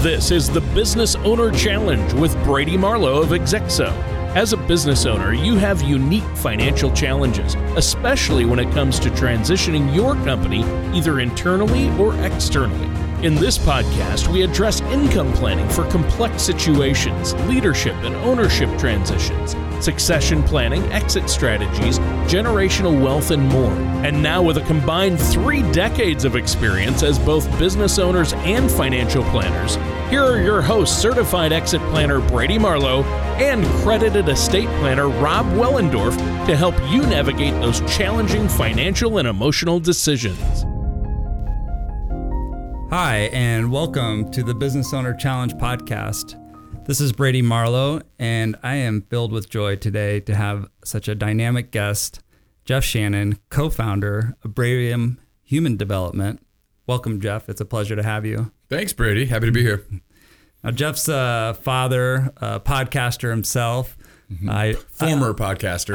This is the Business Owner Challenge with Brady Marlowe of Exexo. As a business owner, you have unique financial challenges, especially when it comes to transitioning your company either internally or externally. In this podcast, we address income planning for complex situations, leadership and ownership transitions, succession planning, exit strategies, generational wealth, and more. And now with a combined 3 decades of experience as both business owners and financial planners, here are your hosts, certified exit planner Brady Marlowe and credited estate planner Rob Wellendorf, to help you navigate those challenging financial and emotional decisions. Hi, and welcome to the Business Owner Challenge podcast. This is Brady Marlowe, and I am filled with joy today to have such a dynamic guest, Jeff Shannon, co-founder of Bravium Human Development. Welcome, Jeff. It's a pleasure to have you. Thanks, Brady. Happy to be here. Now, Jeff's a father, a podcaster himself. Mm-hmm. Former podcaster.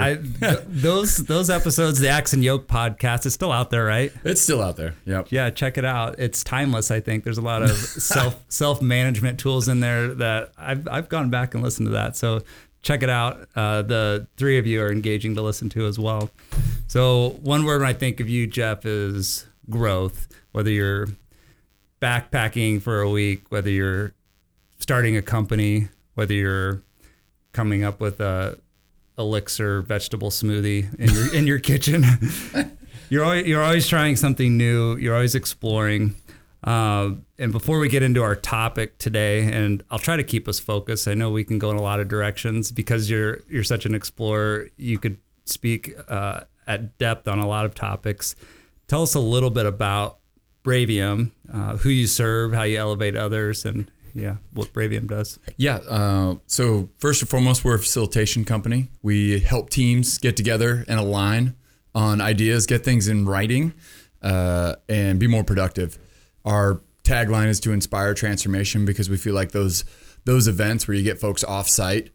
Those episodes, the Axe and Yoke podcast, is still out there, right? It's still out there. Yep. Yeah, check it out. It's timeless, I think. There's a lot of self-management tools in there that I've gone back and listened to that. So check it out. The three of you are engaging to listen to as well. So one word when I think of you, Jeff, is growth. Whether you're backpacking for a week, whether you're starting a company, whether you're coming up with a elixir vegetable smoothie in your kitchen. You're always trying something new. You're always exploring. And before we get into our topic today, and I'll try to keep us focused. I know we can go in a lot of directions because you're such an explorer. You could speak at depth on a lot of topics. Tell us a little bit about Bravium, who you serve, how you elevate others, and what Bravium does. So first and foremost, we're a facilitation company. We help teams get together and align on ideas, get things in writing, and be more productive. Our tagline is to inspire transformation, because we feel like those events where you get folks off-site,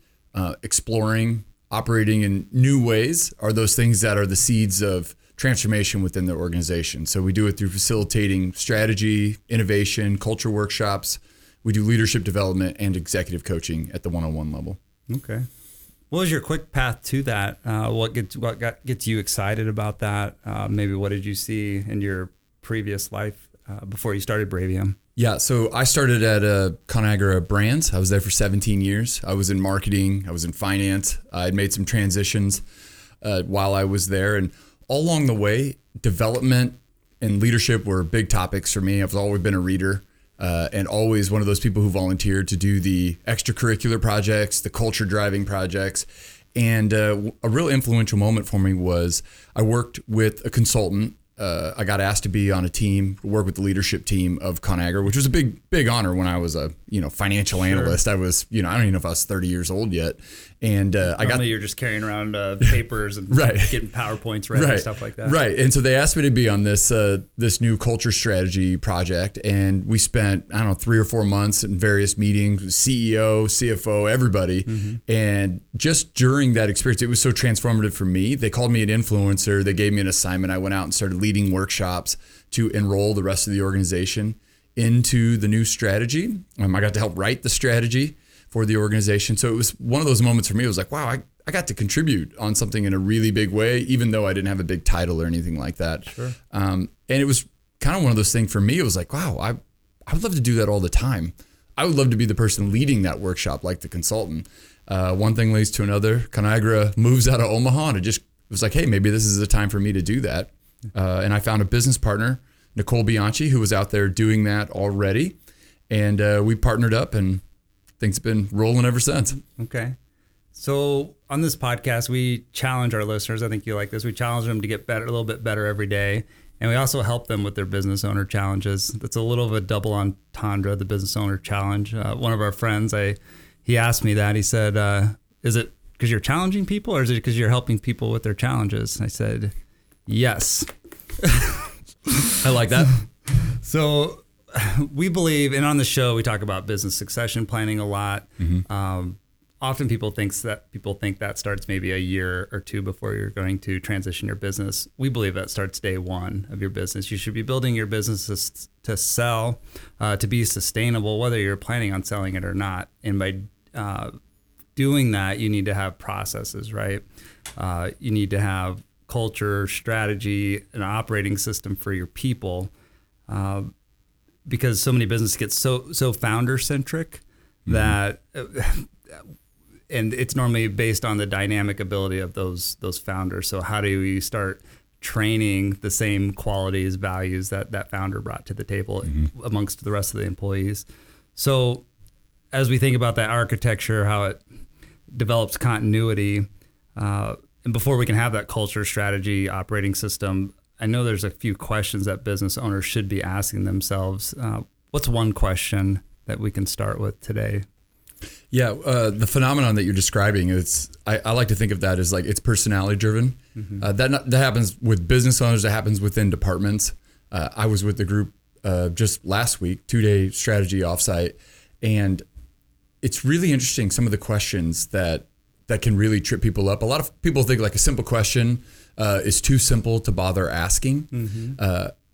exploring, operating in new ways, are those things that are the seeds of transformation within the organization. So we do it through facilitating strategy, innovation, culture workshops. We do leadership development and executive coaching at the one-on-one level. Okay. What was your quick path to that? What gets you excited about that? Maybe what did you see in your previous life before you started Bravium? Yeah, so I started at Conagra Brands. I was there for 17 years. I was in marketing. I was in finance. I had made some transitions while I was there. And all along the way, development and leadership were big topics for me. I've always been a reader. And always one of those people who volunteered to do the extracurricular projects, the culture driving projects. And a real influential moment for me was I worked with a consultant. I got asked to be on a team, work with the leadership team of Conagra, which was a big honor when I was a financial analyst. I was, I don't even know if I was 30 years old yet. And you're just carrying around papers and right. Getting PowerPoints ready and stuff like that. Right. And so they asked me to be on this this new culture strategy project. And we spent, 3 or 4 months in various meetings with CEO, CFO, everybody. Mm-hmm. And just during that experience, it was so transformative for me. They called me an influencer. They gave me an assignment. I went out and started leading workshops to enroll the rest of the organization into the new strategy. I got to help write the strategy for the organization. So it was one of those moments for me. It was like, wow, I got to contribute on something in a really big way, even though I didn't have a big title or anything like that. Sure. And it was kind of one of those things for me. It was like, wow, I would love to do that all the time. I would love to be the person leading that workshop, like the consultant. One thing leads to another. Conagra moves out of Omaha, and it was like, hey, maybe this is the time for me to do that. And I found a business partner, Nicole Bianchi, who was out there doing that already. And we partnered up, and things have been rolling ever since. Okay. So on this podcast, we challenge our listeners. I think you like this. We challenge them to get better, a little bit better every day. And we also help them with their business owner challenges. That's a little of a double entendre, the business owner challenge. One of our friends, he asked me that. He said, is it because you're challenging people, or is it because you're helping people with their challenges? And I said, yes. I like that. So we believe, and on the show, we talk about business succession planning a lot. Mm-hmm. often people think that starts maybe a year or two before you're going to transition your business. We believe that starts day one of your business. You should be building your business to sell, to be sustainable, whether you're planning on selling it or not. And by doing that, you need to have processes, right? You need to have culture, strategy, an operating system for your people, because so many businesses get so founder-centric that, and it's normally based on the dynamic ability of those founders. So how do we start training the same qualities, values that founder brought to the table amongst the rest of the employees? So as we think about that architecture, how it develops continuity, and before we can have that culture, strategy, operating system, I know there's a few questions that business owners should be asking themselves. What's one question that we can start with today? Yeah, the phenomenon that you're describing, I like to think of that as like it's personality driven. That happens with business owners, that happens within departments. I was with the group just last week, 2-day strategy offsite, and it's really interesting some of the questions that can really trip people up. A lot of people think like a simple question is too simple to bother asking.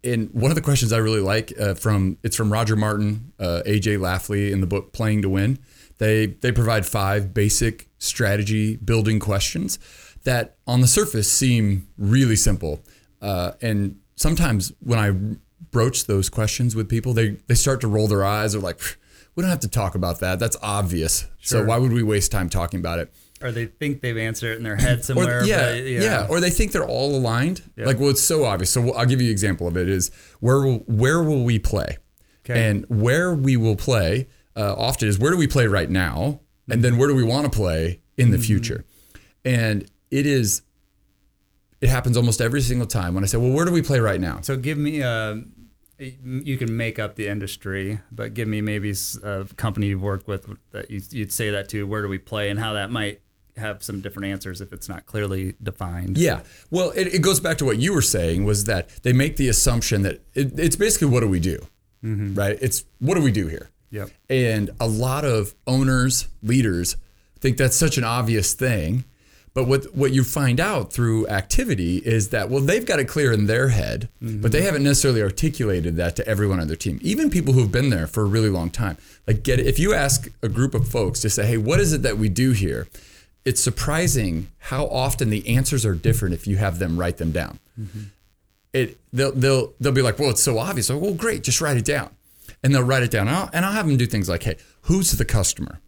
And one of the questions I really like from Roger Martin, AJ Lafley in the book Playing to Win. They provide 5 basic strategy building questions that on the surface seem really simple. And sometimes when I broach those questions with people, they start to roll their eyes. They're like, we don't have to talk about that. That's obvious. Sure. So why would we waste time talking about it? Or they think they've answered it in their head somewhere. Or they think they're all aligned. Yeah. Like, well, it's so obvious. So I'll give you an example of it is where will we play? Okay. And where we will play often is where do we play right now? And then where do we want to play in the future? And it happens almost every single time when I say, well, where do we play right now? So give me you can make up the industry, but give me maybe a company you've worked with that you'd say that to. Where do we play and how that might have some different answers if it's not clearly defined. Yeah. Well, it goes back to what you were saying was that they make the assumption that it's basically what do we do, right? It's what do we do here? Yep. And a lot of owners, leaders think that's such an obvious thing. But what you find out through activity is that, well, they've got it clear in their head, but they haven't necessarily articulated that to everyone on their team, even people who've been there for a really long time. Like if you ask a group of folks to say, hey, what is it that we do here? It's surprising how often the answers are different if you have them write them down. They'll be like, well, it's so obvious. Like, well, great, just write it down. And they'll write it down. And I'll have them do things like, hey, who's the customer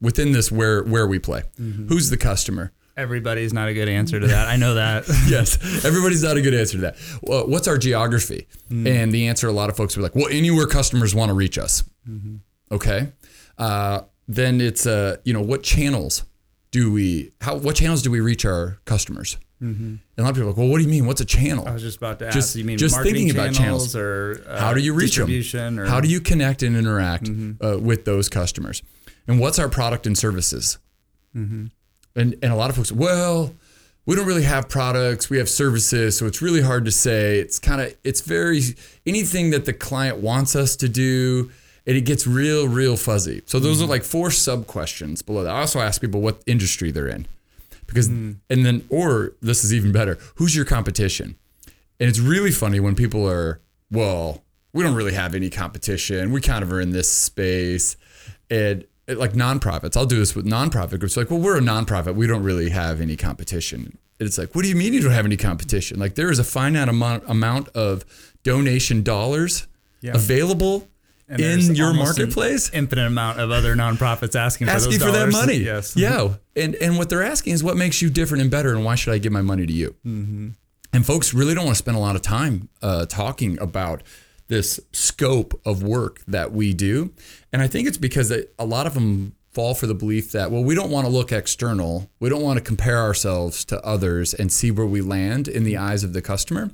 within this where we play? Who's the customer? Everybody's not a good answer to that. I know that. Yes. Everybody's not a good answer to that. Well, what's our geography? And the answer a lot of folks were like, well, anywhere customers want to reach us. Okay. Then it's, what channels do we reach our customers? And a lot of people are like, well, what do you mean? What's a channel? I was just about to ask. You mean just marketing thinking about channels or how do you reach them? How do you connect and interact with those customers? And what's our product and services? And a lot of folks, well, we don't really have products, we have services, so it's really hard to say. It's very, anything that the client wants us to do, and it gets real, real fuzzy. So those are like 4 sub questions below that. I also ask people what industry they're in because, and then, or this is even better, who's your competition? And it's really funny when people are, well, we don't really have any competition. We kind of are in this space. And like nonprofits, I'll do this with nonprofit groups. Like, well, we're a nonprofit. We don't really have any competition. And it's like, what do you mean you don't have any competition? Like, there is a finite amount of donation dollars available and in your marketplace. An infinite amount of other nonprofits asking for that money. Yes. Yeah. And what they're asking is, what makes you different and better, and why should I give my money to you? And folks really don't want to spend a lot of time talking about this scope of work that we do. And I think it's because a lot of them fall for the belief that, well, we don't want to look external. We don't want to compare ourselves to others and see where we land in the eyes of the customer.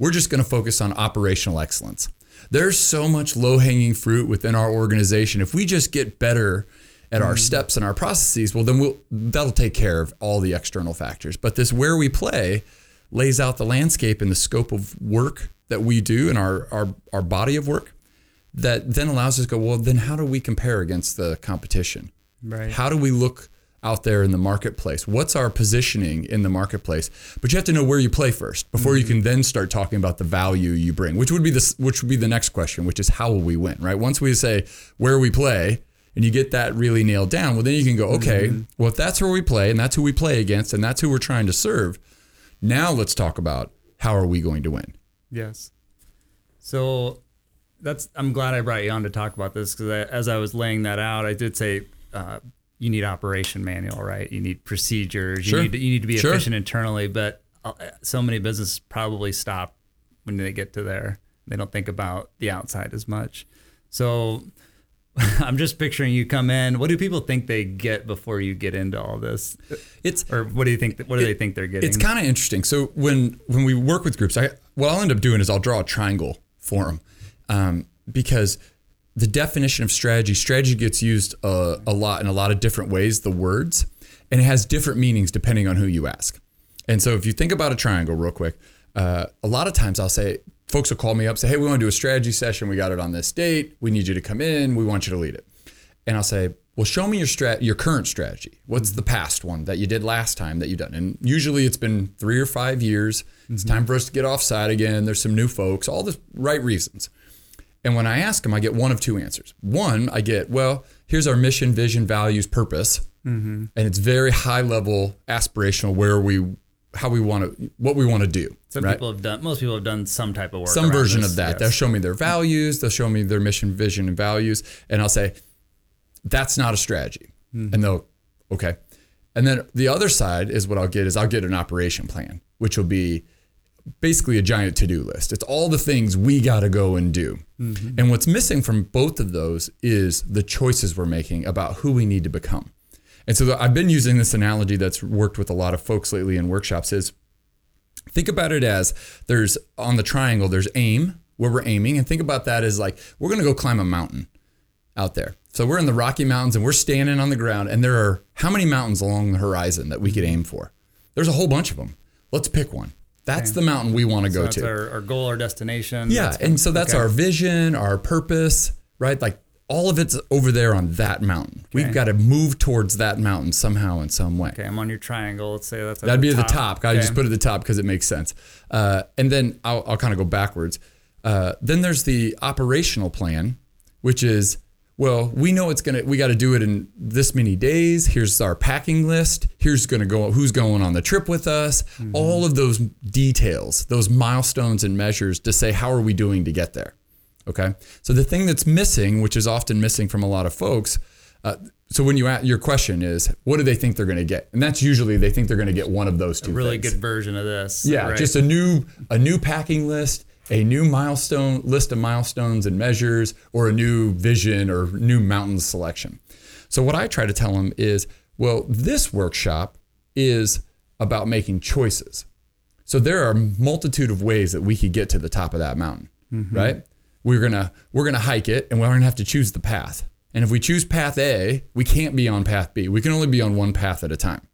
We're just going to focus on operational excellence. There's so much low-hanging fruit within our organization. If we just get better at our steps and our processes, well, then that'll take care of all the external factors. But this where we play lays out the landscape and the scope of work that we do in our body of work that then allows us to go, well, then how do we compare against the competition? Right. How do we look out there in the marketplace? What's our positioning in the marketplace? But you have to know where you play first before you can then start talking about the value you bring, which would be the next question, which is how will we win, right? Once we say where we play and you get that really nailed down, well, then you can go, okay, well, if that's where we play and that's who we play against and that's who we're trying to serve, now let's talk about how are we going to win? Yes. So I'm glad I brought you on to talk about this, because as I was laying that out, I did say, you need operation manual, right? You need procedures. Sure. You need to be efficient internally, but so many businesses probably stop when they get to there. They don't think about the outside as much. So I'm just picturing you come in. What do people think they get before you get into all this? What do they think they're getting? It's kind of interesting. So when we work with groups, what I'll end up doing is I'll draw a triangle for them, because the definition of strategy gets used a lot in a lot of different ways, the words, and it has different meanings depending on who you ask. And so if you think about a triangle real quick, a lot of times I'll say, folks will call me up, say, hey, we want to do a strategy session. We got it on this date. We need you to come in. We want you to lead it. And I'll say, well, show me your current strategy. What's the past one that you did last time that you've done? And usually it's been 3 or 5 years. It's time for us to get offside again. There's some new folks, all the right reasons. And when I ask them, I get one of two answers. One, I get, well, here's our mission, vision, values, purpose. And it's very high level, aspirational, what we want to do. Most people have done some type of work. Some version of that. Yes. They'll show me their values. They'll show me their mission, vision, and values. And I'll say, that's not a strategy. And they'll, okay. And then the other side is what I'll get an operation plan, which will be basically a giant to-do list. It's all the things we got to go and do. And what's missing from both of those is the choices we're making about who we need to become. And so I've been using this analogy that's worked with a lot of folks lately in workshops is, think about it as there's on the triangle, there's aim, where we're aiming. And think about that as like, we're going to go climb a mountain out there. So we're in the Rocky Mountains and we're standing on the ground, and there are how many mountains along the horizon that we could aim for? There's a whole bunch of them. Let's pick one. That's the mountain we want to go to. That's our goal, our destination. Yeah, that's our vision, our purpose, right? Like all of it's over there on that mountain. Okay. We've got to move towards that mountain somehow in some way. Okay, I'm on your triangle. Let's say that'd be at the top. I just put it at the top because it makes sense. And then I'll kind of go backwards. Then there's the operational plan, which is, well, we know we got to do it in this many days. Here's our packing list. Who's going on the trip with us? All of those details, those milestones and measures to say, how are we doing to get there? Okay. So the thing that's missing, which is often missing from a lot of folks. So when your question is, what do they think they're going to get? And that's usually they think they're going to get one of those two things. A really good version of this. Yeah. Right? Just a new packing list, a new milestone list of milestones and measures, or a new vision or new mountain selection. So what I try to tell them is, well, this workshop is about making choices. So there are a multitude of ways that we could get to the top of that mountain, right? We're gonna hike it, and we're gonna have to choose the path. And if we choose path A, we can't be on path B. We can only be on one path at a time.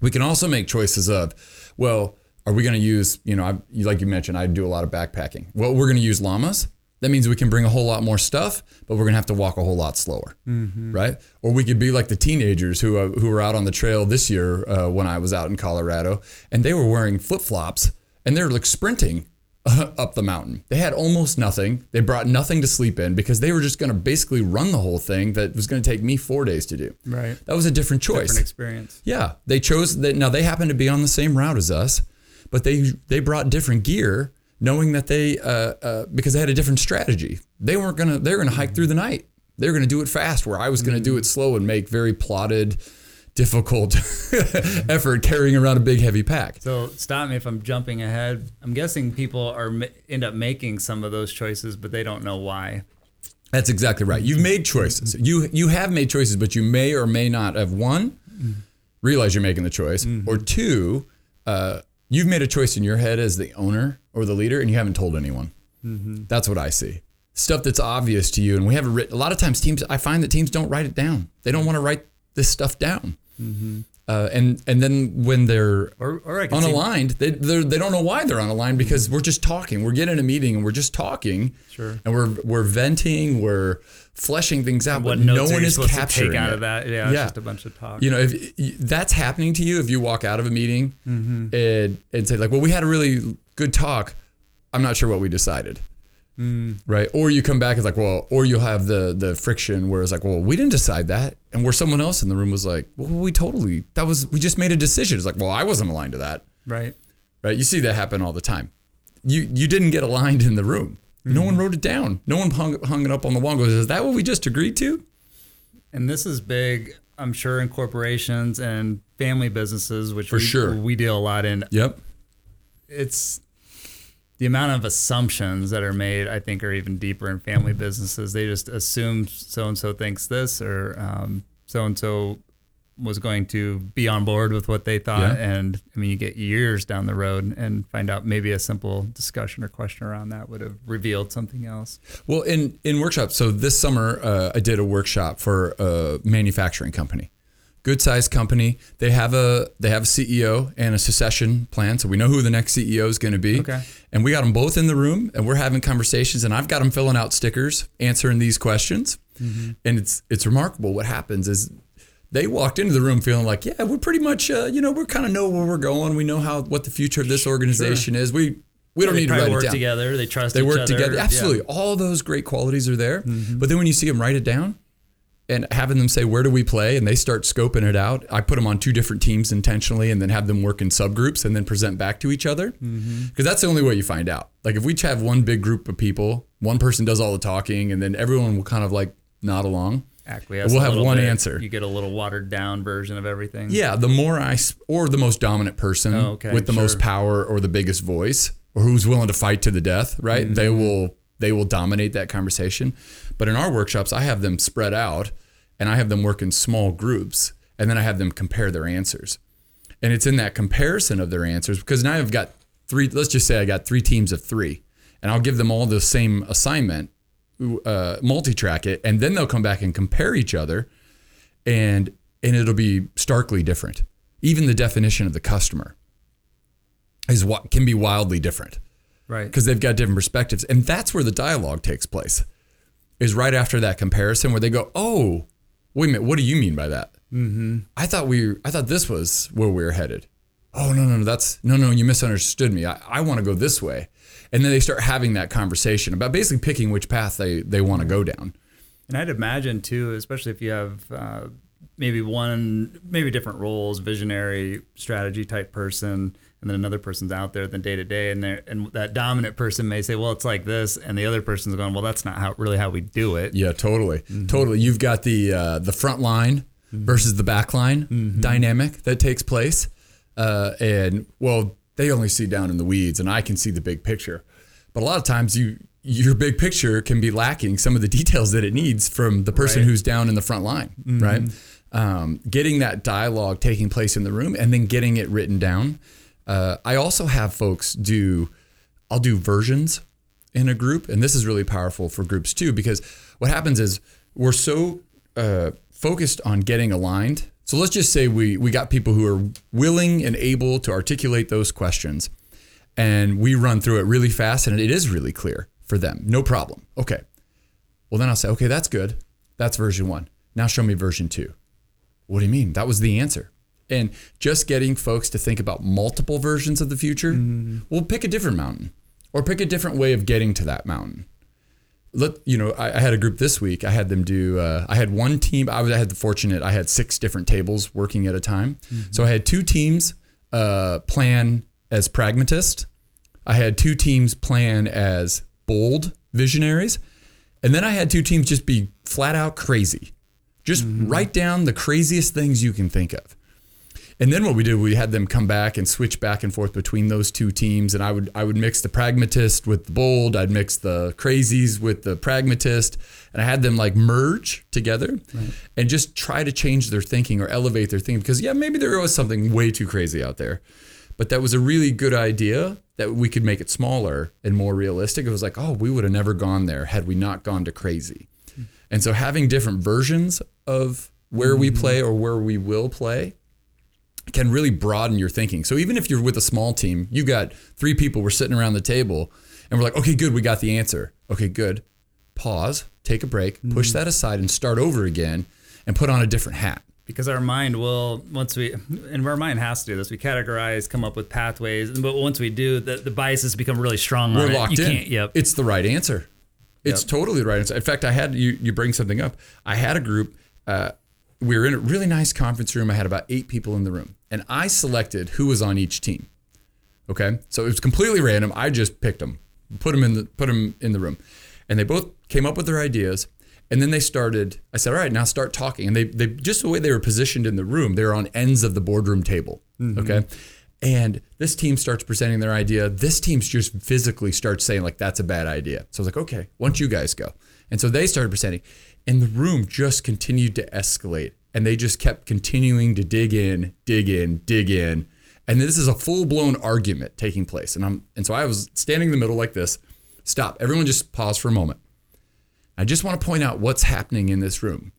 We can also make choices of, well, are we going to use, like you mentioned, I do a lot of backpacking. Well, we're going to use llamas. That means we can bring a whole lot more stuff, but we're going to have to walk a whole lot slower, right? Or we could be like the teenagers who were out on the trail this year when I was out in Colorado, and they were wearing flip-flops, and they were like sprinting up the mountain. They had almost nothing. They brought nothing to sleep in because they were just going to basically run the whole thing that was going to take me 4 days to do. Right. That was a different choice. Different experience. Yeah. They chose that. Now, they happened to be on the same route as us, but they brought different gear, knowing that because they had a different strategy. They were gonna hike through the night. They were gonna do it fast, where I was gonna do it slow and make very plotted, difficult effort carrying around a big heavy pack. So stop me if I'm jumping ahead. I'm guessing people end up making some of those choices, but they don't know why. That's exactly right. You've made choices. You have made choices, but you may or may not have, one, realize you're making the choice, or two, you've made a choice in your head as the owner or the leader, and you haven't told anyone. That's what I see. Stuff that's obvious to you, and we haven't written. A lot of times, I find that teams don't write it down. They don't want to write this stuff down. And then when they're unaligned, they don't know why they're unaligned, because we're just talking. We're getting in a meeting and we're just talking, sure. And we're venting, we're fleshing things out, but no one is capturing it. Out of that, yeah, it's just a bunch of talk. You know, if that's happening to you, if you walk out of a meeting and say like, "Well, we had a really good talk. I'm not sure what we decided." Right. Or you come back, it's like, well, or you'll have the friction where it's like, well, we didn't decide that. And where someone else in the room was like, well, we just made a decision. It's like, well, I wasn't aligned to that. Right. Right. You see that happen all the time. You didn't get aligned in the room. Mm-hmm. No one wrote it down. No one hung it up on the wall and goes, is that what we just agreed to? And this is big, I'm sure, in corporations and family businesses, which we deal a lot in. Yep. It's... the amount of assumptions that are made, I think, are even deeper in family businesses. They just assume so-and-so thinks this, or so-and-so was going to be on board with what they thought. Yeah. And I mean, you get years down the road and find out maybe a simple discussion or question around that would have revealed something else. Well, in workshops, so this summer I did a workshop for a manufacturing company. Good sized company. They have a CEO and a succession plan, so we know who the next CEO is going to be. Okay. And we got them both in the room, and we're having conversations. And I've got them filling out stickers, answering these questions. Mm-hmm. And it's remarkable what happens is they walked into the room feeling like, yeah, we're pretty much, we kind of know where we're going. We know what the future of this organization is. We don't need to write it down. They work together. They trust each other. They work together. Absolutely, yeah. All those great qualities are there. Mm-hmm. But then when you see them write it down, and having them say, where do we play? And they start scoping it out. I put them on two different teams intentionally and then have them work in subgroups and then present back to each other. Because that's the only way you find out. Like if we have one big group of people, one person does all the talking and then everyone will kind of like nod along. Acquiesce. We'll have one answer. You get a little watered down version of everything. Yeah. The more or the most dominant person with the most power or the biggest voice or who's willing to fight to the death, right? Mm-hmm. They will dominate that conversation. But in our workshops, I have them spread out and I have them work in small groups and then I have them compare their answers. And it's in that comparison of their answers, because now I've got three teams of three, and I'll give them all the same assignment, multi-track it, and then they'll come back and compare each other and it'll be starkly different. Even the definition of the customer is what can be wildly different. Right. Because they've got different perspectives. And that's where the dialogue takes place, is right after that comparison where they go, oh, wait a minute, what do you mean by that? Mm-hmm. I thought this was where we were headed. Oh, no, that's you misunderstood me. I want to go this way. And then they start having that conversation about basically picking which path they want to go down. And I'd imagine too, especially if you have maybe different roles, visionary, strategy type person, and then another person's out there than day to day, and that dominant person may say, well, it's like this, and the other person's going, well, that's not really how we do it. Yeah, totally. Mm-hmm. Totally. You've got the front line versus the back line dynamic that takes place. And they only see down in the weeds and I can see the big picture. But a lot of times your big picture can be lacking some of the details that it needs from the person who's down in the front line, right? Getting that dialogue taking place in the room and then getting it written down. I also have folks I'll do versions in a group. And this is really powerful for groups too, because what happens is we're so focused on getting aligned. So let's just say we got people who are willing and able to articulate those questions, and we run through it really fast and it is really clear for them. No problem. Okay. Well, then I'll say, okay, that's good. That's version one. Now show me version two. What do you mean? That was the answer. And just getting folks to think about multiple versions of the future, we'll pick a different mountain or pick a different way of getting to that mountain. I had a group this week. I had them do, I had one team. I had six different tables working at a time. Mm-hmm. So I had two teams plan as pragmatist. I had two teams plan as bold visionaries. And then I had two teams just be flat out crazy. Just write down the craziest things you can think of. And then what we did, we had them come back and switch back and forth between those two teams. And I would mix the pragmatist with the bold. I'd mix the crazies with the pragmatist. And I had them like merge together and just try to change their thinking or elevate their thinking. Because, yeah, maybe there was something way too crazy out there. But that was a really good idea that we could make it smaller and more realistic. It was like, oh, we would have never gone there had we not gone to crazy. Mm-hmm. And so having different versions of where we play or where we will play can really broaden your thinking. So even if you're with a small team, you got three people, we're sitting around the table and we're like, okay, good, we got the answer. Okay, good. Pause, take a break, push that aside and start over again and put on a different hat. Because our mind will, once we, and our mind has to do this, we categorize, come up with pathways, but once we do, the biases become really strong. We're locked in. Yep. It's the right answer. It's totally the right answer. In fact, I had, you bring something up. I had a group, we were in a really nice conference room. I had about 8 people in the room and I selected who was on each team. Okay. So it was completely random. I just picked them, put them in the room and they both came up with their ideas. And then they started, I said, all right, now start talking. And they just the way they were positioned in the room, they were on ends of the boardroom table, okay? And this team starts presenting their idea. This team just physically starts saying like, that's a bad idea. So I was like, okay, why don't you guys go? And so they started presenting and the room just continued to escalate. And they just kept continuing to dig in. And this is a full-blown argument taking place. And so I was standing in the middle like this, stop, everyone just pause for a moment. I just want to point out what's happening in this room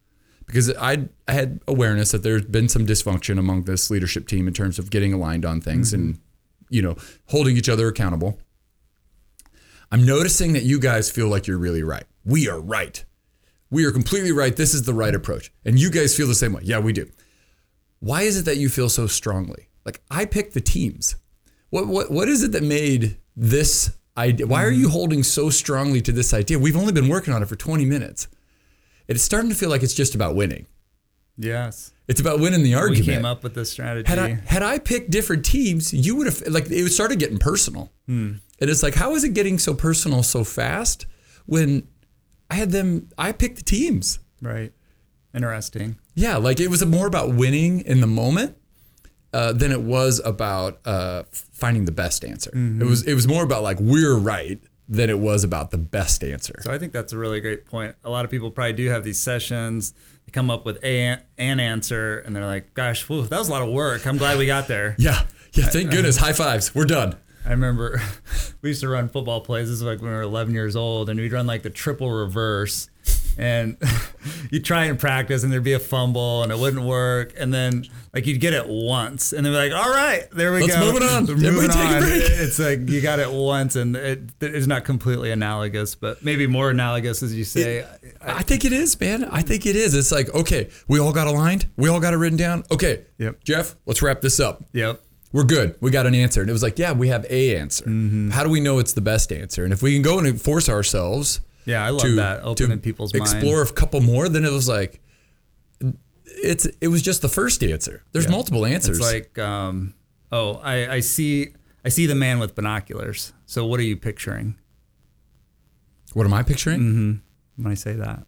because I had awareness that there's been some dysfunction among this leadership team in terms of getting aligned on things and, you know, holding each other accountable. I'm noticing that you guys feel like you're really right. We are right. We are completely right. This is the right approach. And you guys feel the same way. Yeah, we do. Why is it that you feel so strongly? Like I picked the teams. What is it that made this idea? Why are you holding so strongly to this idea? We've only been working on it for 20 minutes. It's starting to feel like it's just about winning. Yes. It's about winning the argument. We came up with this strategy. Had I picked different teams, you would have, like, it started getting personal. And it's like, how is it getting so personal so fast when I picked the teams? Right. Interesting. Yeah. Like it was more about winning in the moment than it was about finding the best answer. It was more about like we're right than it was about the best answer. So I think that's a really great point. A lot of people probably do have these sessions. They come up with an answer and they're like, "Gosh, whew, that was a lot of work. I'm glad we got there." Yeah. Thank goodness. High fives. We're done. I remember we used to run football plays. This was like when we were 11 years old, and we'd run like the triple reverse. And you'd try and practice and there'd be a fumble and it wouldn't work. And then like you'd get it once and they'd be like, all right, there we go. Let's move on. It's like you got it once and it's not completely analogous, but maybe more analogous as you say. I think it is, man. I think it is. It's like, okay, we all got aligned. We all got it written down. Okay, yep. Jeff, let's wrap this up. Yep. We're good. We got an answer. And it was like, yeah, we have a answer. How do we know it's the best answer? And if we can go and force ourselves... Yeah, I love that. Opening people's minds. Explore a couple more, then it was like, it was just the first answer. There's multiple answers. It's like, I see the man with binoculars. So what are you picturing? What am I picturing? When I say that.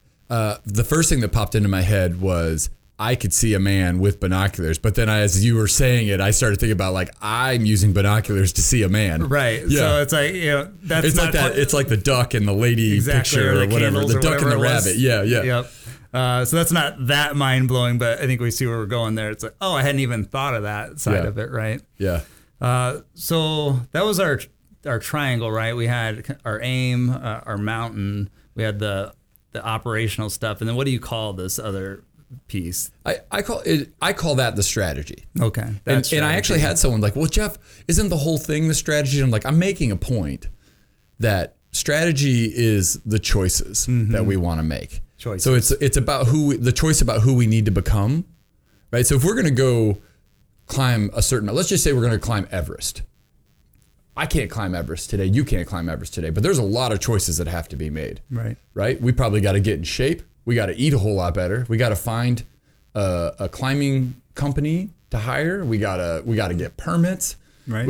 The first thing that popped into my head was I could see a man with binoculars, but then as you were saying it, I started thinking about like, I'm using binoculars to see a man. Right. Yeah. So it's like, you know, that's it's not like that. It's like the duck and the lady picture or whatever, the duck and the rabbit. Yeah. Yeah. Yep. So that's not that mind blowing, but I think we see where we're going there. It's like, oh, I hadn't even thought of that side of it. Right. Yeah. So that was our triangle, right? We had our aim, our mountain, we had the operational stuff. And then what do you call this other piece? I call that the strategy. Okay. And I actually had someone like, well, Jeff, isn't the whole thing the strategy? And I'm like, I'm making a point that strategy is the choices that we want to make. Choices. So it's about the choice about who we need to become, right? So if we're going to go climb a certain, let's just say we're going to climb Everest. I can't climb Everest today. You can't climb Everest today, but there's a lot of choices that have to be made. Right. We probably got to get in shape. We got to eat a whole lot better. We got to find a climbing company to hire. We got to get permits. Right.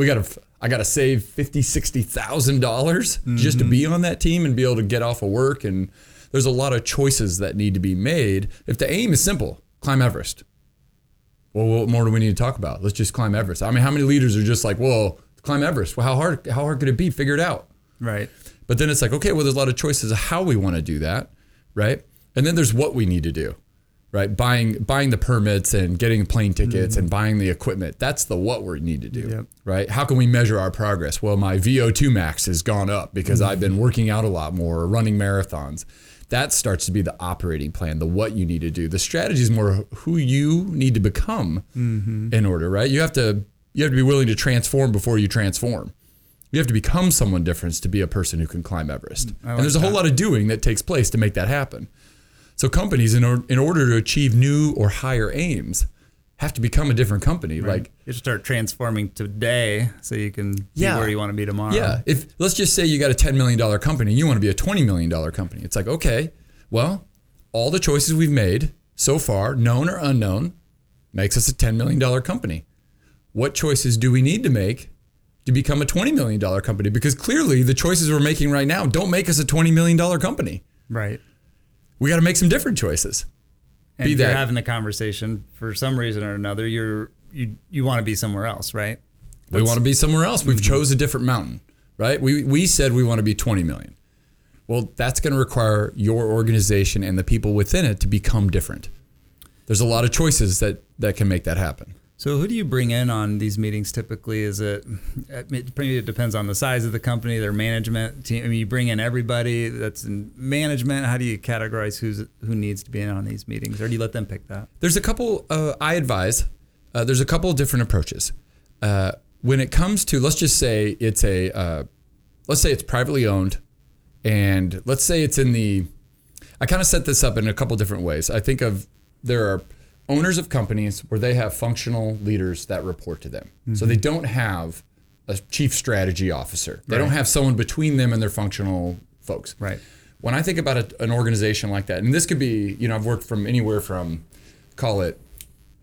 I got to save $50,000-$60,000 just to be on that team and be able to get off of work. And there's a lot of choices that need to be made. If the aim is simple, climb Everest. Well, what more do we need to talk about? Let's just climb Everest. I mean, how many leaders are just like, well, climb Everest. Well, how hard could it be? Figure it out. Right. But then it's like, okay, well, there's a lot of choices of how we want to do that. Right. And then there's what we need to do, right? Buying the permits and getting plane tickets and buying the equipment. That's the what we need to do, right? How can we measure our progress? Well, my VO2 max has gone up because I've been working out a lot more or running marathons. that starts to be the operating plan, the what you need to do. The strategy is more who you need to become in order, right? You have to be willing to transform before you transform. You have to become someone different to be a person who can climb Everest. And there's a whole lot of doing that takes place to make that happen. So companies, in order to achieve new or higher aims, have to become a different company. Right. Like you start transforming today so you can be where you want to be tomorrow. Yeah. If let's just say you got a $10 million company, and you want to be a $20 million company. It's like, okay, well, all the choices we've made so far, known or unknown, makes us a $10 million company. What choices do we need to make to become a $20 million company? Because clearly the choices we're making right now don't make us a $20 million company. Right. We got to make some different choices. And if you're having the conversation for some reason or another, you want to be somewhere else, right? We want to be somewhere else. We've chose a different mountain, right? We said we want to be 20 million. Well, that's going to require your organization and the people within it to become different. There's a lot of choices that can make that happen. So who do you bring in on these meetings typically? It depends on the size of the company, their management team. I mean, you bring in everybody that's in management. How do you categorize who needs to be in on these meetings, or do you let them pick that? There's a couple, I advise, there's a couple of different approaches. When it comes to, let's say it's privately owned, and let's say it's in the, I kind of set this up in a couple different ways. I think of, there are owners of companies where they have functional leaders that report to them. Mm-hmm. So they don't have a chief strategy officer. They don't have someone between them and their functional folks. Right. When I think about an organization like that, and this could be, I've worked from anywhere from,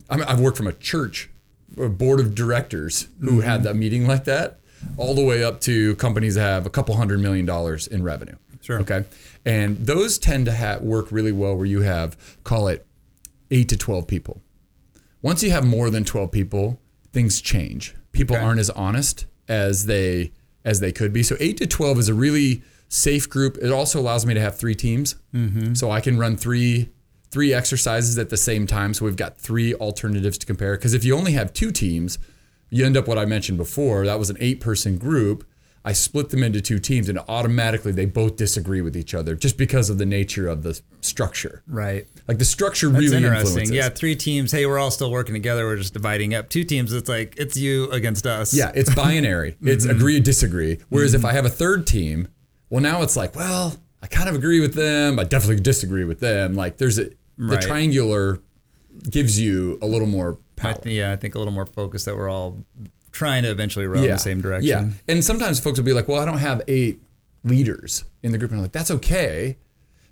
I've worked from a church or a board of directors who had a meeting like that, all the way up to companies that have a couple $100 million in revenue. Sure. Okay. And those tend to work really well where you have, 8 to 12 people. Once you have more than 12 people, things change. People aren't as honest as they could be. So 8 to 12 is a really safe group. It also allows me to have 3 teams. Mm-hmm. So I can run three exercises at the same time. So we've got 3 alternatives to compare. Because if you only have 2 teams, you end up what I mentioned before. That was an 8-person group. I split them into 2 teams, and automatically they both disagree with each other just because of the nature of the structure. Right. Like the structure really influences. That's interesting. Yeah, 3 teams, hey, we're all still working together. We're just dividing up. 2 teams, it's like, it's you against us. Yeah, it's binary. It's agree or disagree. Whereas if I have a 3rd team, well, now it's like, well, I kind of agree with them. I definitely disagree with them. Like there's the triangular gives you a little more power. I think a little more focus that we're all trying to eventually row in the same direction. Yeah. And sometimes folks will be like, well, I don't have 8 leaders in the group. And I'm like, that's okay.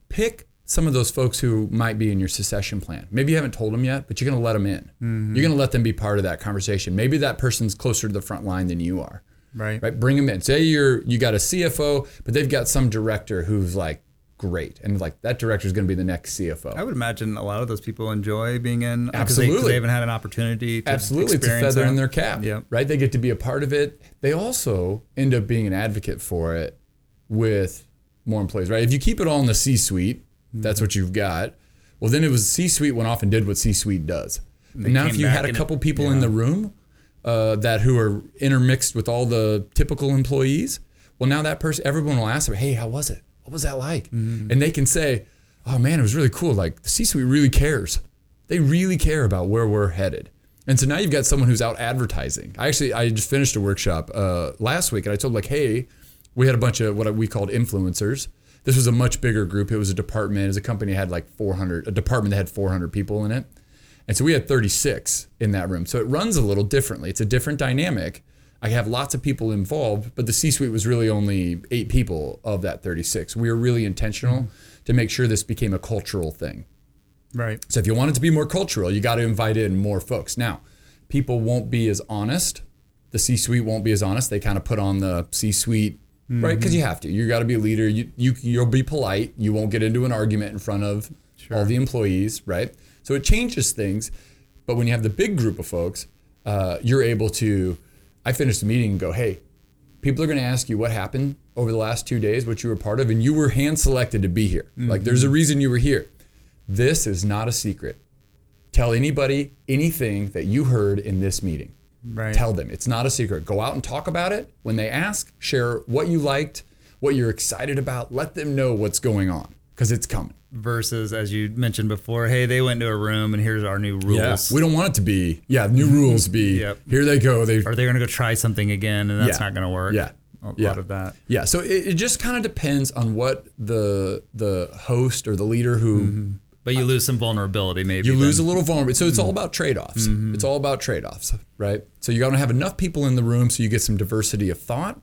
Pick some of those folks who might be in your succession plan. Maybe you haven't told them yet, but you're going to let them in. Mm-hmm. You're going to let them be part of that conversation. Maybe that person's closer to the front line than you are. Right. Bring them in. Say you got a CFO, but they've got some director who's like, great. And like that director is going to be the next CFO. I would imagine a lot of those people enjoy being in. Absolutely. Because they haven't had an opportunity to experience it's a feather in their cap, right? They get to be a part of it. They also end up being an advocate for it with more employees, right? If you keep it all in the C-suite, that's what you've got. Well, then it was C-suite went off and did what C-suite does. But now if you had a couple people in the room who are intermixed with all the typical employees, well, now that person, everyone will ask them, hey, how was it? What was that like? Mm-hmm. And they can say, oh man, it was really cool. Like the C-suite really cares. They really care about where we're headed. And so now you've got someone who's out advertising. I just finished a workshop last week, and I told them, like, hey, we had a bunch of what we called influencers. This was a much bigger group. It was a department. It was a company that had like 400, a department that had 400 people in it. And so we had 36 in that room. So it runs a little differently. It's a different dynamic. I have lots of people involved, but the C-suite was really only 8 people of that 36. We were really intentional to make sure this became a cultural thing. Right. So if you want it to be more cultural, you got to invite in more folks. Now, people won't be as honest. The C-suite won't be as honest. They kind of put on the C-suite, right? Because you have to. You got to be a leader. You'll be polite. You won't get into an argument in front of all the employees, right? So it changes things. But when you have the big group of folks, you're able to... I finish the meeting and go, hey, people are going to ask you what happened over the last 2 days, what you were part of, and you were hand-selected to be here. Mm-hmm. Like, there's a reason you were here. This is not a secret. Tell anybody anything that you heard in this meeting. Right. Tell them. It's not a secret. Go out and talk about it. When they ask, share what you liked, what you're excited about. Let them know what's going on. because it's coming. Versus, as you mentioned before, hey, they went to a room and here's our new rules. Yeah, we don't want it to be, new rules be, yep. Here they go. Or they're going to go try something again and that's not going to work. Yeah. A lot of that. Yeah. So it just kind of depends on what the host or the leader who... Mm-hmm. But you lose some vulnerability maybe. You lose a little vulnerability. So it's all about trade-offs. Mm-hmm. It's all about trade-offs, right? So you're going to have enough people in the room so you get some diversity of thought,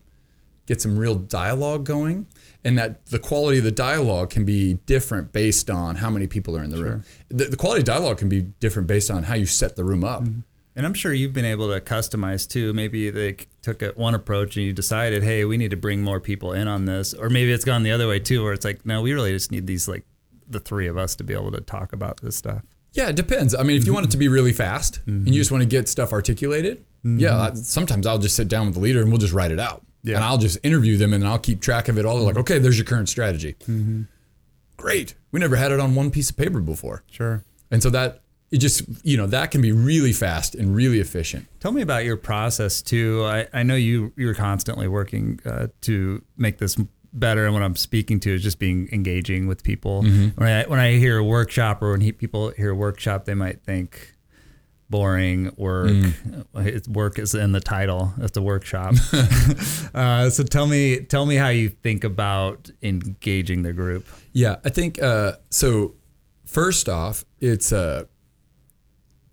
get some real dialogue going. And that the quality of the dialogue can be different based on how many people are in the room. The quality of dialogue can be different based on how you set the room up. Mm-hmm. And I'm sure you've been able to customize too. Maybe they took one approach and you decided, hey, we need to bring more people in on this. Or maybe it's gone the other way too, where it's like, no, we really just need these, like the three of us to be able to talk about this stuff. Yeah, it depends. I mean, if you want it to be really fast and you just want to get stuff articulated, sometimes I'll just sit down with the leader and we'll just write it out. Yeah. And I'll just interview them and I'll keep track of it all. They're like, okay, there's your current strategy. Mm-hmm. Great. We never had it on one piece of paper before. Sure. And so that can be really fast and really efficient. Tell me about your process too. I know you're constantly working to make this better. And what I'm speaking to is just being engaging with people. Mm-hmm. When I hear a workshop or when people hear a workshop, they might think, boring work. Work is in the title. It's a workshop. So tell me how you think about engaging the group. Yeah, I think so. First off, it's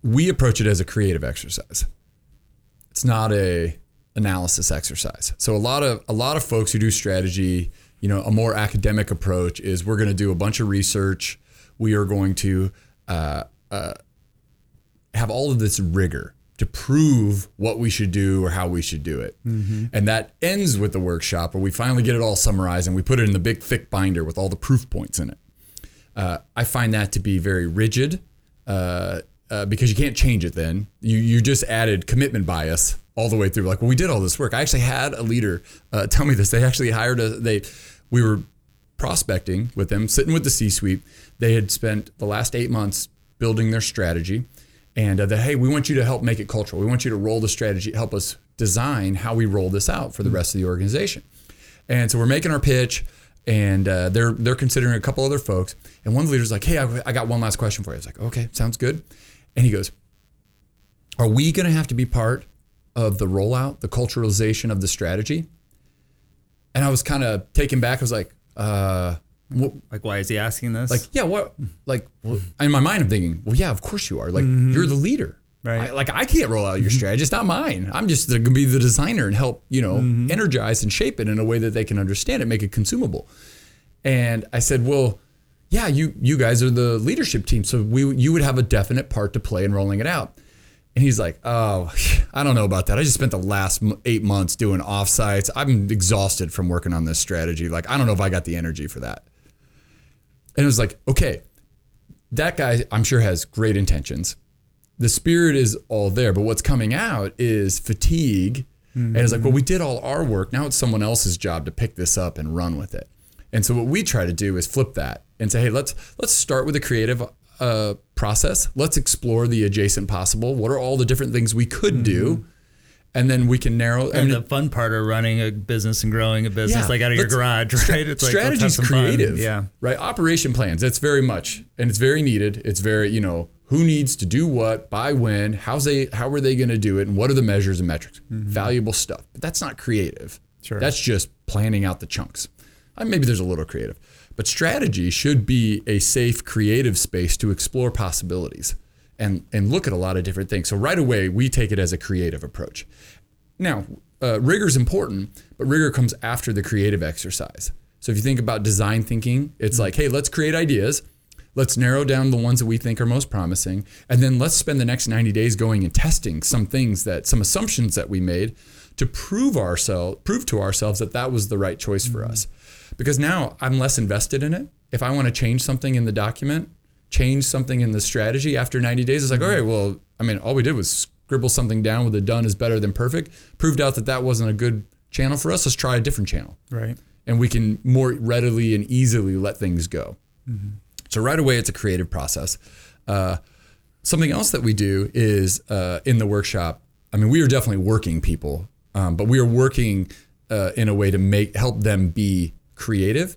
we approach it as a creative exercise. It's not a analysis exercise. So a lot of folks who do strategy, a more academic approach is we're going to do a bunch of research. We are going to have all of this rigor to prove what we should do or how we should do it. Mm-hmm. And that ends with the workshop where we finally get it all summarized and we put it in the big thick binder with all the proof points in it. I find that to be very rigid because you can't change it then. You just added commitment bias all the way through. Like, well, we did all this work. I actually had a leader tell me this. They actually hired we were prospecting with them, sitting with the C-suite. They had spent the last 8 months building their strategy. And hey, we want you to help make it cultural. We want you to roll the strategy, help us design how we roll this out for the rest of the organization. And so we're making our pitch and they're considering a couple other folks. And one of the leaders is like, hey, I got one last question for you. I was like, okay, sounds good. And he goes, are we going to have to be part of the rollout, the culturalization of the strategy? And I was kind of taken back. I was like, why is he asking this? Like, yeah, what? Like, well, in my mind, I'm thinking, well, yeah, of course you are. Like, you're the leader. Right. I can't roll out your strategy. It's not mine. I'm just going to be the designer and help, energize and shape it in a way that they can understand it, make it consumable. And I said, well, yeah, you guys are the leadership team. So you would have a definite part to play in rolling it out. And he's like, oh, I don't know about that. I just spent the last 8 months doing offsites. I'm exhausted from working on this strategy. Like, I don't know if I got the energy for that. And it was like, okay, that guy, I'm sure, has great intentions. The spirit is all there, but what's coming out is fatigue. Mm-hmm. And it's like, well, we did all our work. Now it's someone else's job to pick this up and run with it. And so what we try to do is flip that and say, hey, let's start with a creative process. Let's explore the adjacent possible. What are all the different things we could do? And then we can narrow. And the fun part of running a business and growing a business, out of your garage, right? It's strategy's creative, right? Operation plans, that's very much, and it's very needed. It's very, who needs to do what, by when, how are they going to do it, and what are the measures and metrics? Mm-hmm. Valuable stuff, but that's not creative. Sure, that's just planning out the chunks. Maybe there's a little creative, but strategy should be a safe, creative space to explore possibilities. And look at a lot of different things. So right away, we take it as a creative approach. Now, rigor is important, but rigor comes after the creative exercise. So if you think about design thinking, it's like, hey, let's create ideas. Let's narrow down the ones that we think are most promising. And then let's spend the next 90 days going and testing some assumptions that we made to prove to ourselves that was the right choice for us. Because now I'm less invested in it. If I want to change something in the document, change something in the strategy after 90 days. It's like, all right, well, all we did was scribble something down with a done is better than perfect. Proved out that wasn't a good channel for us. Let's try a different channel. Right. And we can more readily and easily let things go. Mm-hmm. So right away, it's a creative process. Something else that we do is in the workshop. We are definitely working people, but we are working in a way to help them be creative.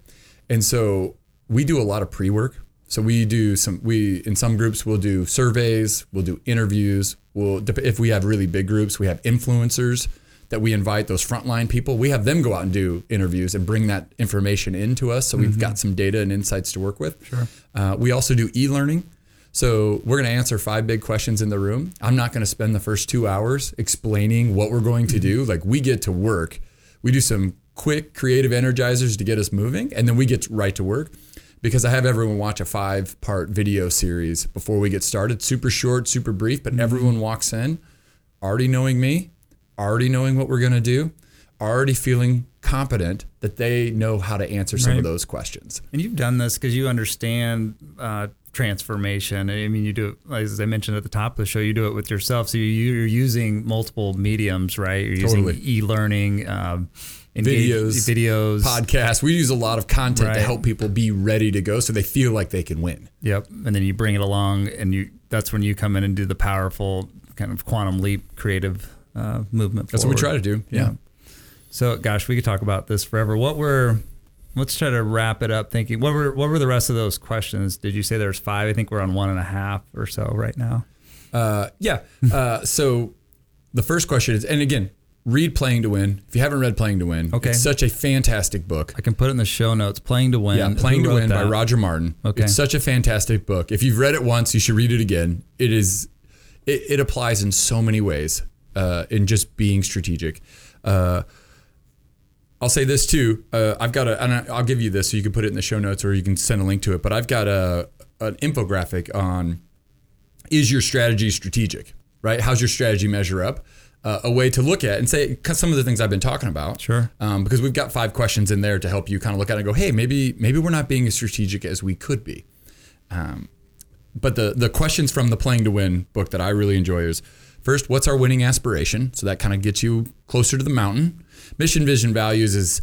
And so we do a lot of pre-work. So we do in some groups, we'll do surveys, we'll do interviews. If we have really big groups, we have influencers that we invite, those frontline people. We have them go out and do interviews and bring that information into us. So we've got some data and insights to work with. Sure. We also do e-learning. So we're going to answer 5 big questions in the room. I'm not going to spend the first 2 hours explaining what we're going to do. Like, we get to work. We do some quick creative energizers to get us moving, and then we get right to work, because I have everyone watch a 5-part video series before we get started. Super short, super brief, but everyone walks in already knowing me, already knowing what we're going to do, already feeling competent that they know how to answer some of those questions. And you've done this because you understand transformation. I mean, you do it, as I mentioned at the top of the show, you do it with yourself. So you're using multiple mediums, right? You're using e-learning, videos, podcasts. We use a lot of content to help people be ready to go so they feel like they can win. Yep. And then you bring it along, and that's when you come in and do the powerful kind of quantum leap creative movement. That's forward. What we try to do. Yeah. So, gosh, we could talk about this forever. Let's try to wrap it up thinking, what were the rest of those questions? Did you say there's 5? I think we're on 1.5 or so right now. So the first question is, and again, read Playing to Win. If you haven't read Playing to Win, it's such a fantastic book. I can put it in the show notes. Playing to Win. Yeah, Playing to Win by Roger Martin. Okay. It's such a fantastic book. If you've read it once, you should read it again. It applies in so many ways, in just being strategic. I'll say this too. I'll give you this so you can put it in the show notes, or you can send a link to it. But I've got an infographic on, is your strategy strategic, right? How's your strategy measure up? A way to look at and say some of the things I've been talking about. Sure. Because we've got 5 questions in there to help you kind of look at it and go, hey, maybe we're not being as strategic as we could be. But the questions from the Playing to Win book that I really enjoy is, first, what's our winning aspiration? So that kind of gets you closer to the mountain. Mission, vision, values is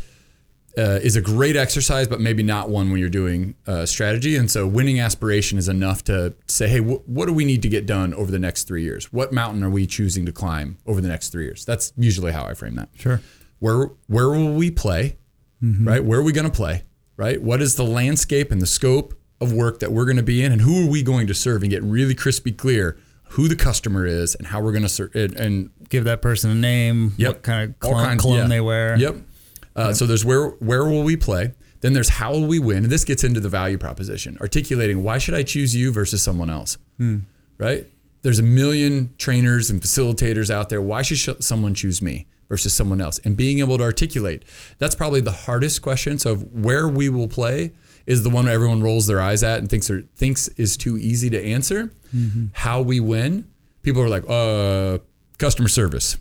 a great exercise, but maybe not one when you're doing strategy. And so winning aspiration is enough to say, hey, what do we need to get done over the next 3 years? What mountain are we choosing to climb over the next 3 years? That's usually how I frame that. Sure. Where will we play, right? Where are we going to play, right? What is the landscape and the scope of work that we're going to be in, and who are we going to serve, and get really crispy clear who the customer is and how we're going to serve it, and give that person a name, what kind of clone they wear. Yep. So there's where will we play? Then there's how will we win? And this gets into the value proposition, articulating why should I choose you versus someone else, right? There's a million trainers and facilitators out there. Why should someone choose me versus someone else? And being able to articulate, that's probably the hardest question. So where we will play is the one where everyone rolls their eyes at and thinks is too easy to answer. How we win, people are like, customer service.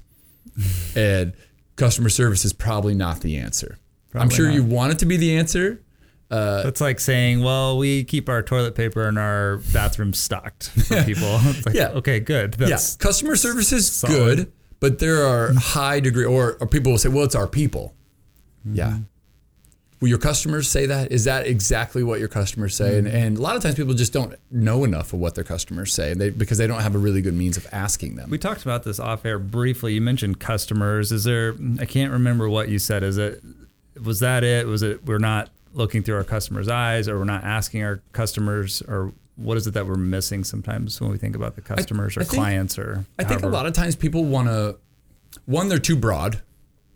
And customer service is probably not the answer. I'm sure you want it to be the answer. It's like saying, well, we keep our toilet paper in our bathroom stocked for people. It's like, okay, good. Customer service is solid, good, but there are high degree, or people will say, well, it's our people. Yeah. Will your customers say that? Is that exactly what your customers say? And a lot of times people just don't know enough of what their customers say because they don't have a really good means of asking them. We talked about this off air briefly. You mentioned customers. I can't remember what you said. Was that it? Was it we're not looking through our customers' eyes, or we're not asking our customers, or what is it that we're missing sometimes when we think about the customers clients? I think a lot of times people want to, they're too broad.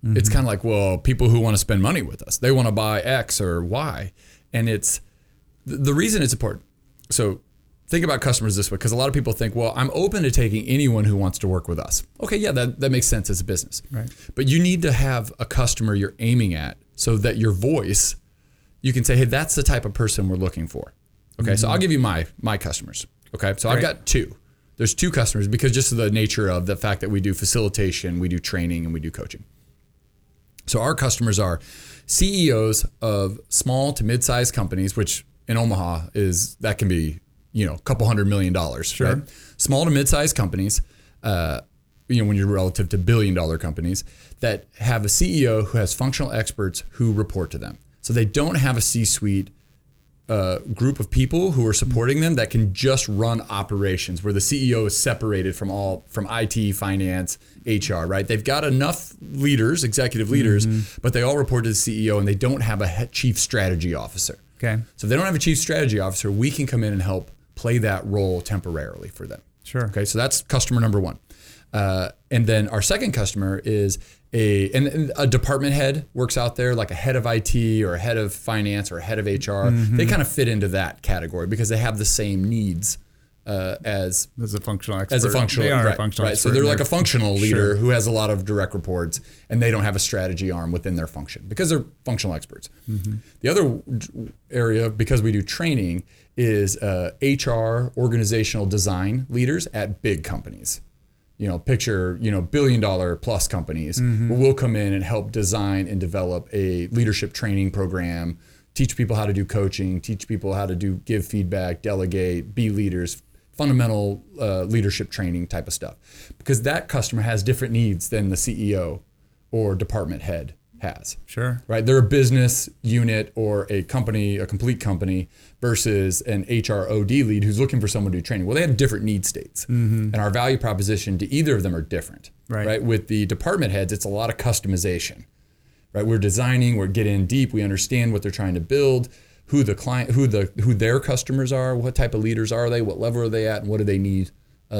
It's kind of like, well, people who want to spend money with us, they want to buy X or Y. And it's the reason it's important. So think about customers this way, because a lot of people think, well, I'm open to taking anyone who wants to work with us. Okay, yeah, that makes sense as a business. Right. But you need to have a customer you're aiming at so that your voice, you can say, hey, that's the type of person we're looking for. Okay, so I'll give you my customers. Okay, so I've got 2. There's 2 customers because just of the nature of the fact that we do facilitation, we do training, and we do coaching. So our customers are CEOs of small to mid-sized companies, which in Omaha can be a couple $100 million. Sure. Right? Small to mid-sized companies, when you're relative to billion-dollar companies that have a CEO who has functional experts who report to them. So they don't have a C-suite group of people who are supporting them that can just run operations, where the CEO is separated from IT, finance, HR, right? They've got enough leaders, executive leaders, but they all report to the CEO, and they don't have a chief strategy officer. Okay. So if they don't have a chief strategy officer, we can come in and help play that role temporarily for them. Sure. Okay. So that's customer number one. And then our second customer is a department head works out there, like a head of IT or a head of finance or a head of HR. Mm-hmm. They kind of fit into that category because they have the same needs as a functional expert. They are a functional expert. So they're like a functional leader who has a lot of direct reports, and they don't have a strategy arm within their function because they're functional experts. Mm-hmm. The other area, because we do training, is HR, organizational design leaders at big companies. You know, picture, you know, billion-dollar plus companies. Mm-hmm. But we'll come in and help design and develop a leadership training program, teach people how to do coaching, teach people how to do give feedback, delegate, be leaders, fundamental leadership training type of stuff. Because that customer has different needs than the CEO or department head has. Sure. Right? They're a business unit or a company, a complete company, versus an HROD lead who's looking for someone to do training. Well, they have different need states. Mm-hmm. And our value proposition to either of them are different. Right? With the department heads, it's a lot of customization. Right? We're designing, we're getting in deep, we understand what they're trying to build, who the client, who their customers are, what type of leaders are they, what level are they at, and what do they need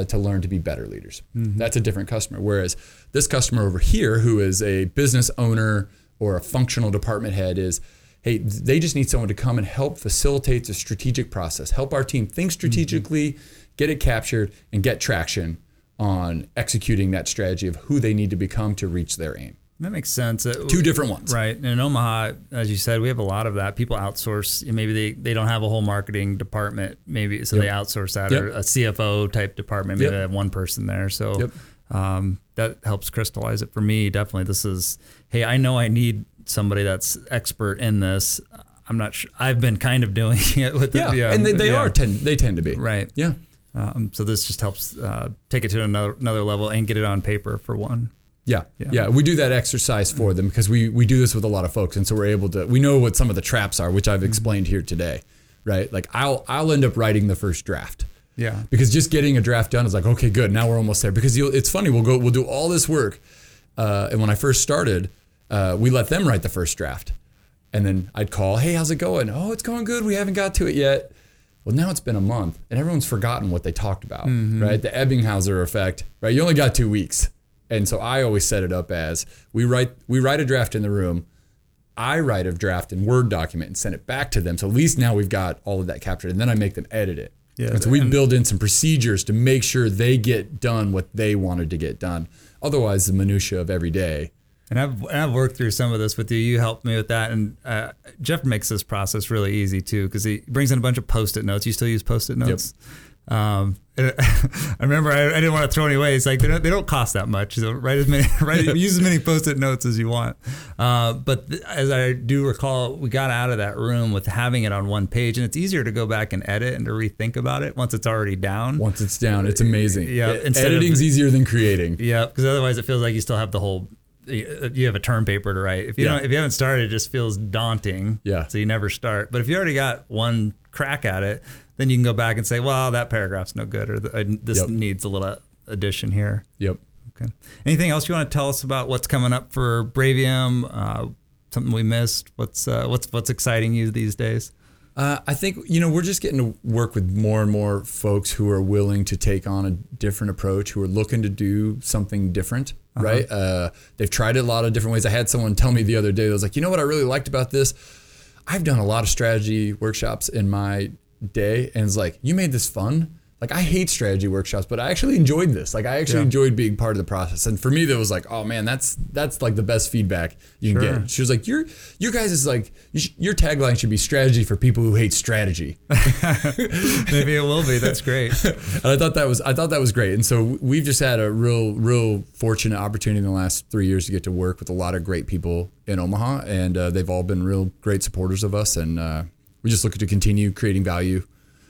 to learn to be better leaders. Mm-hmm. That's a different customer. Whereas this customer over here, who is a business owner or a functional department head, is, hey, they just need someone to come and help facilitate the strategic process, help our team think strategically, get it captured, and get traction on executing that strategy of who they need to become to reach their aim. That makes sense. Two different ones. Right. And in Omaha, as you said, we have a lot of that. People outsource. Maybe they don't have a whole marketing department, maybe, so they outsource that, or a CFO type department. Maybe they have one person there. So that helps crystallize it for me. Definitely. This is, hey, I know I need somebody that's expert in this. I'm not sure. I've been kind of doing it with them. Yeah. And they tend to be. Right. Yeah. So this just helps take it to another level and get it on paper for one. Yeah. We do that exercise for them because we do this with a lot of folks. And so we're able to, we know what some of the traps are, which I've explained here today, right? Like I'll end up writing the first draft. Yeah. Because just getting a draft done is like, okay, good. Now we're almost there. Because it's funny, we'll do all this work. And when I first started, we let them write the first draft. And then I'd call, hey, how's it going? Oh, it's going good. We haven't got to it yet. Well, now it's been a month and everyone's forgotten what they talked about, right? The Ebbinghauser effect, right? You only got 2 weeks. And so I always set it up as we write a draft in the room. I write a draft in Word document and send it back to them. So at least now we've got all of that captured, and then I make them edit it. Yeah. And so we build in some procedures to make sure they get done what they wanted to get done. Otherwise, the minutia of every day. And I've worked through some of this with you. You helped me with that. And Jeff makes this process really easy too, because he brings in a bunch of Post-it notes. You still use Post-it notes? Yep. I remember I didn't want to throw any away. It's like they don't cost that much. So use as many Post-it notes as you want. But as I do recall, we got out of that room with having it on one page, and it's easier to go back and edit and to rethink about it once it's already down. Once it's down, it's amazing. Yeah, editing's easier than creating. Yeah, because otherwise it feels like you still have the whole. You have a term paper to write. If you don't, if you haven't started, it just feels daunting. Yeah. So you never start. But if you already got one crack at it, then you can go back and say, well, that paragraph's no good, or this needs a little addition here. Yep. Okay. Anything else you want to tell us about what's coming up for Bravium? Something we missed? What's exciting you these days? I think, we're just getting to work with more and more folks who are willing to take on a different approach, who are looking to do something different, right? They've tried it a lot of different ways. I had someone tell me the other day, I was like, you know what I really liked about this? I've done a lot of strategy workshops in my day, and it's like, you made this fun. Like, I hate strategy workshops, but I actually enjoyed this. Like, I actually enjoyed being part of the process. And for me, that was like, oh man, that's like the best feedback you can get. She was like, you guys is like, your tagline should be strategy for people who hate strategy. Maybe it will be. That's great. And I thought that was great. And so we've just had a real fortunate opportunity in the last 3 years to get to work with a lot of great people in Omaha. And they've all been real great supporters of us. And we're just looking to continue creating value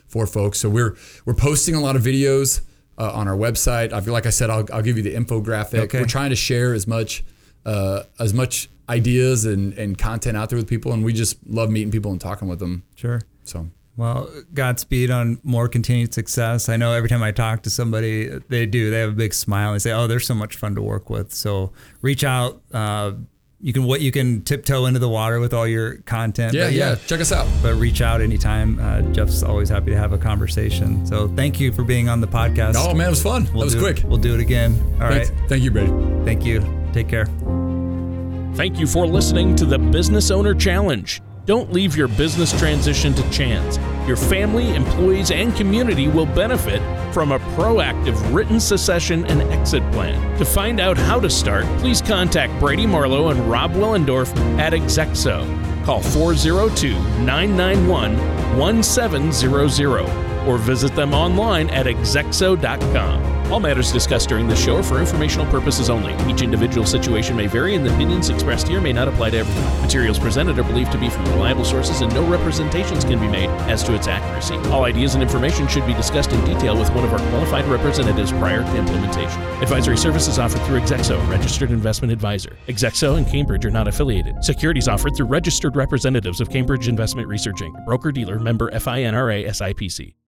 for folks. So we're posting a lot of videos on our website. I feel like I said, I'll give you the infographic. Okay. We're trying to share as much ideas and content out there with people. And we just love meeting people and talking with them. Sure. So, well, Godspeed on more continued success. I know every time I talk to somebody, they have a big smile and say, oh, they're so much fun to work with. So reach out, you can tiptoe into the water with all your content. Yeah. Check us out. But reach out anytime. Jeff's always happy to have a conversation. So thank you for being on the podcast. Oh man, it was fun. That was quick. We'll do it again. All right. Thank you, Brady. Thank you. Take care. Thank you for listening to the Business Owner Challenge. Don't leave your business transition to chance. Your family, employees, and community will benefit from a proactive written succession and exit plan. To find out how to start, please contact Brady Marlowe and Rob Willendorf at Exexo. Call 402-991-1700 or visit them online at exexo.com. All matters discussed during this show are for informational purposes only. Each individual situation may vary, and the opinions expressed here may not apply to everyone. Materials presented are believed to be from reliable sources, and no representations can be made as to its accuracy. All ideas and information should be discussed in detail with one of our qualified representatives prior to implementation. Advisory services offered through Exexo, registered investment advisor. Exexo and Cambridge are not affiliated. Securities offered through registered representatives of Cambridge Investment Research, Inc., broker-dealer, member FINRA, SIPC.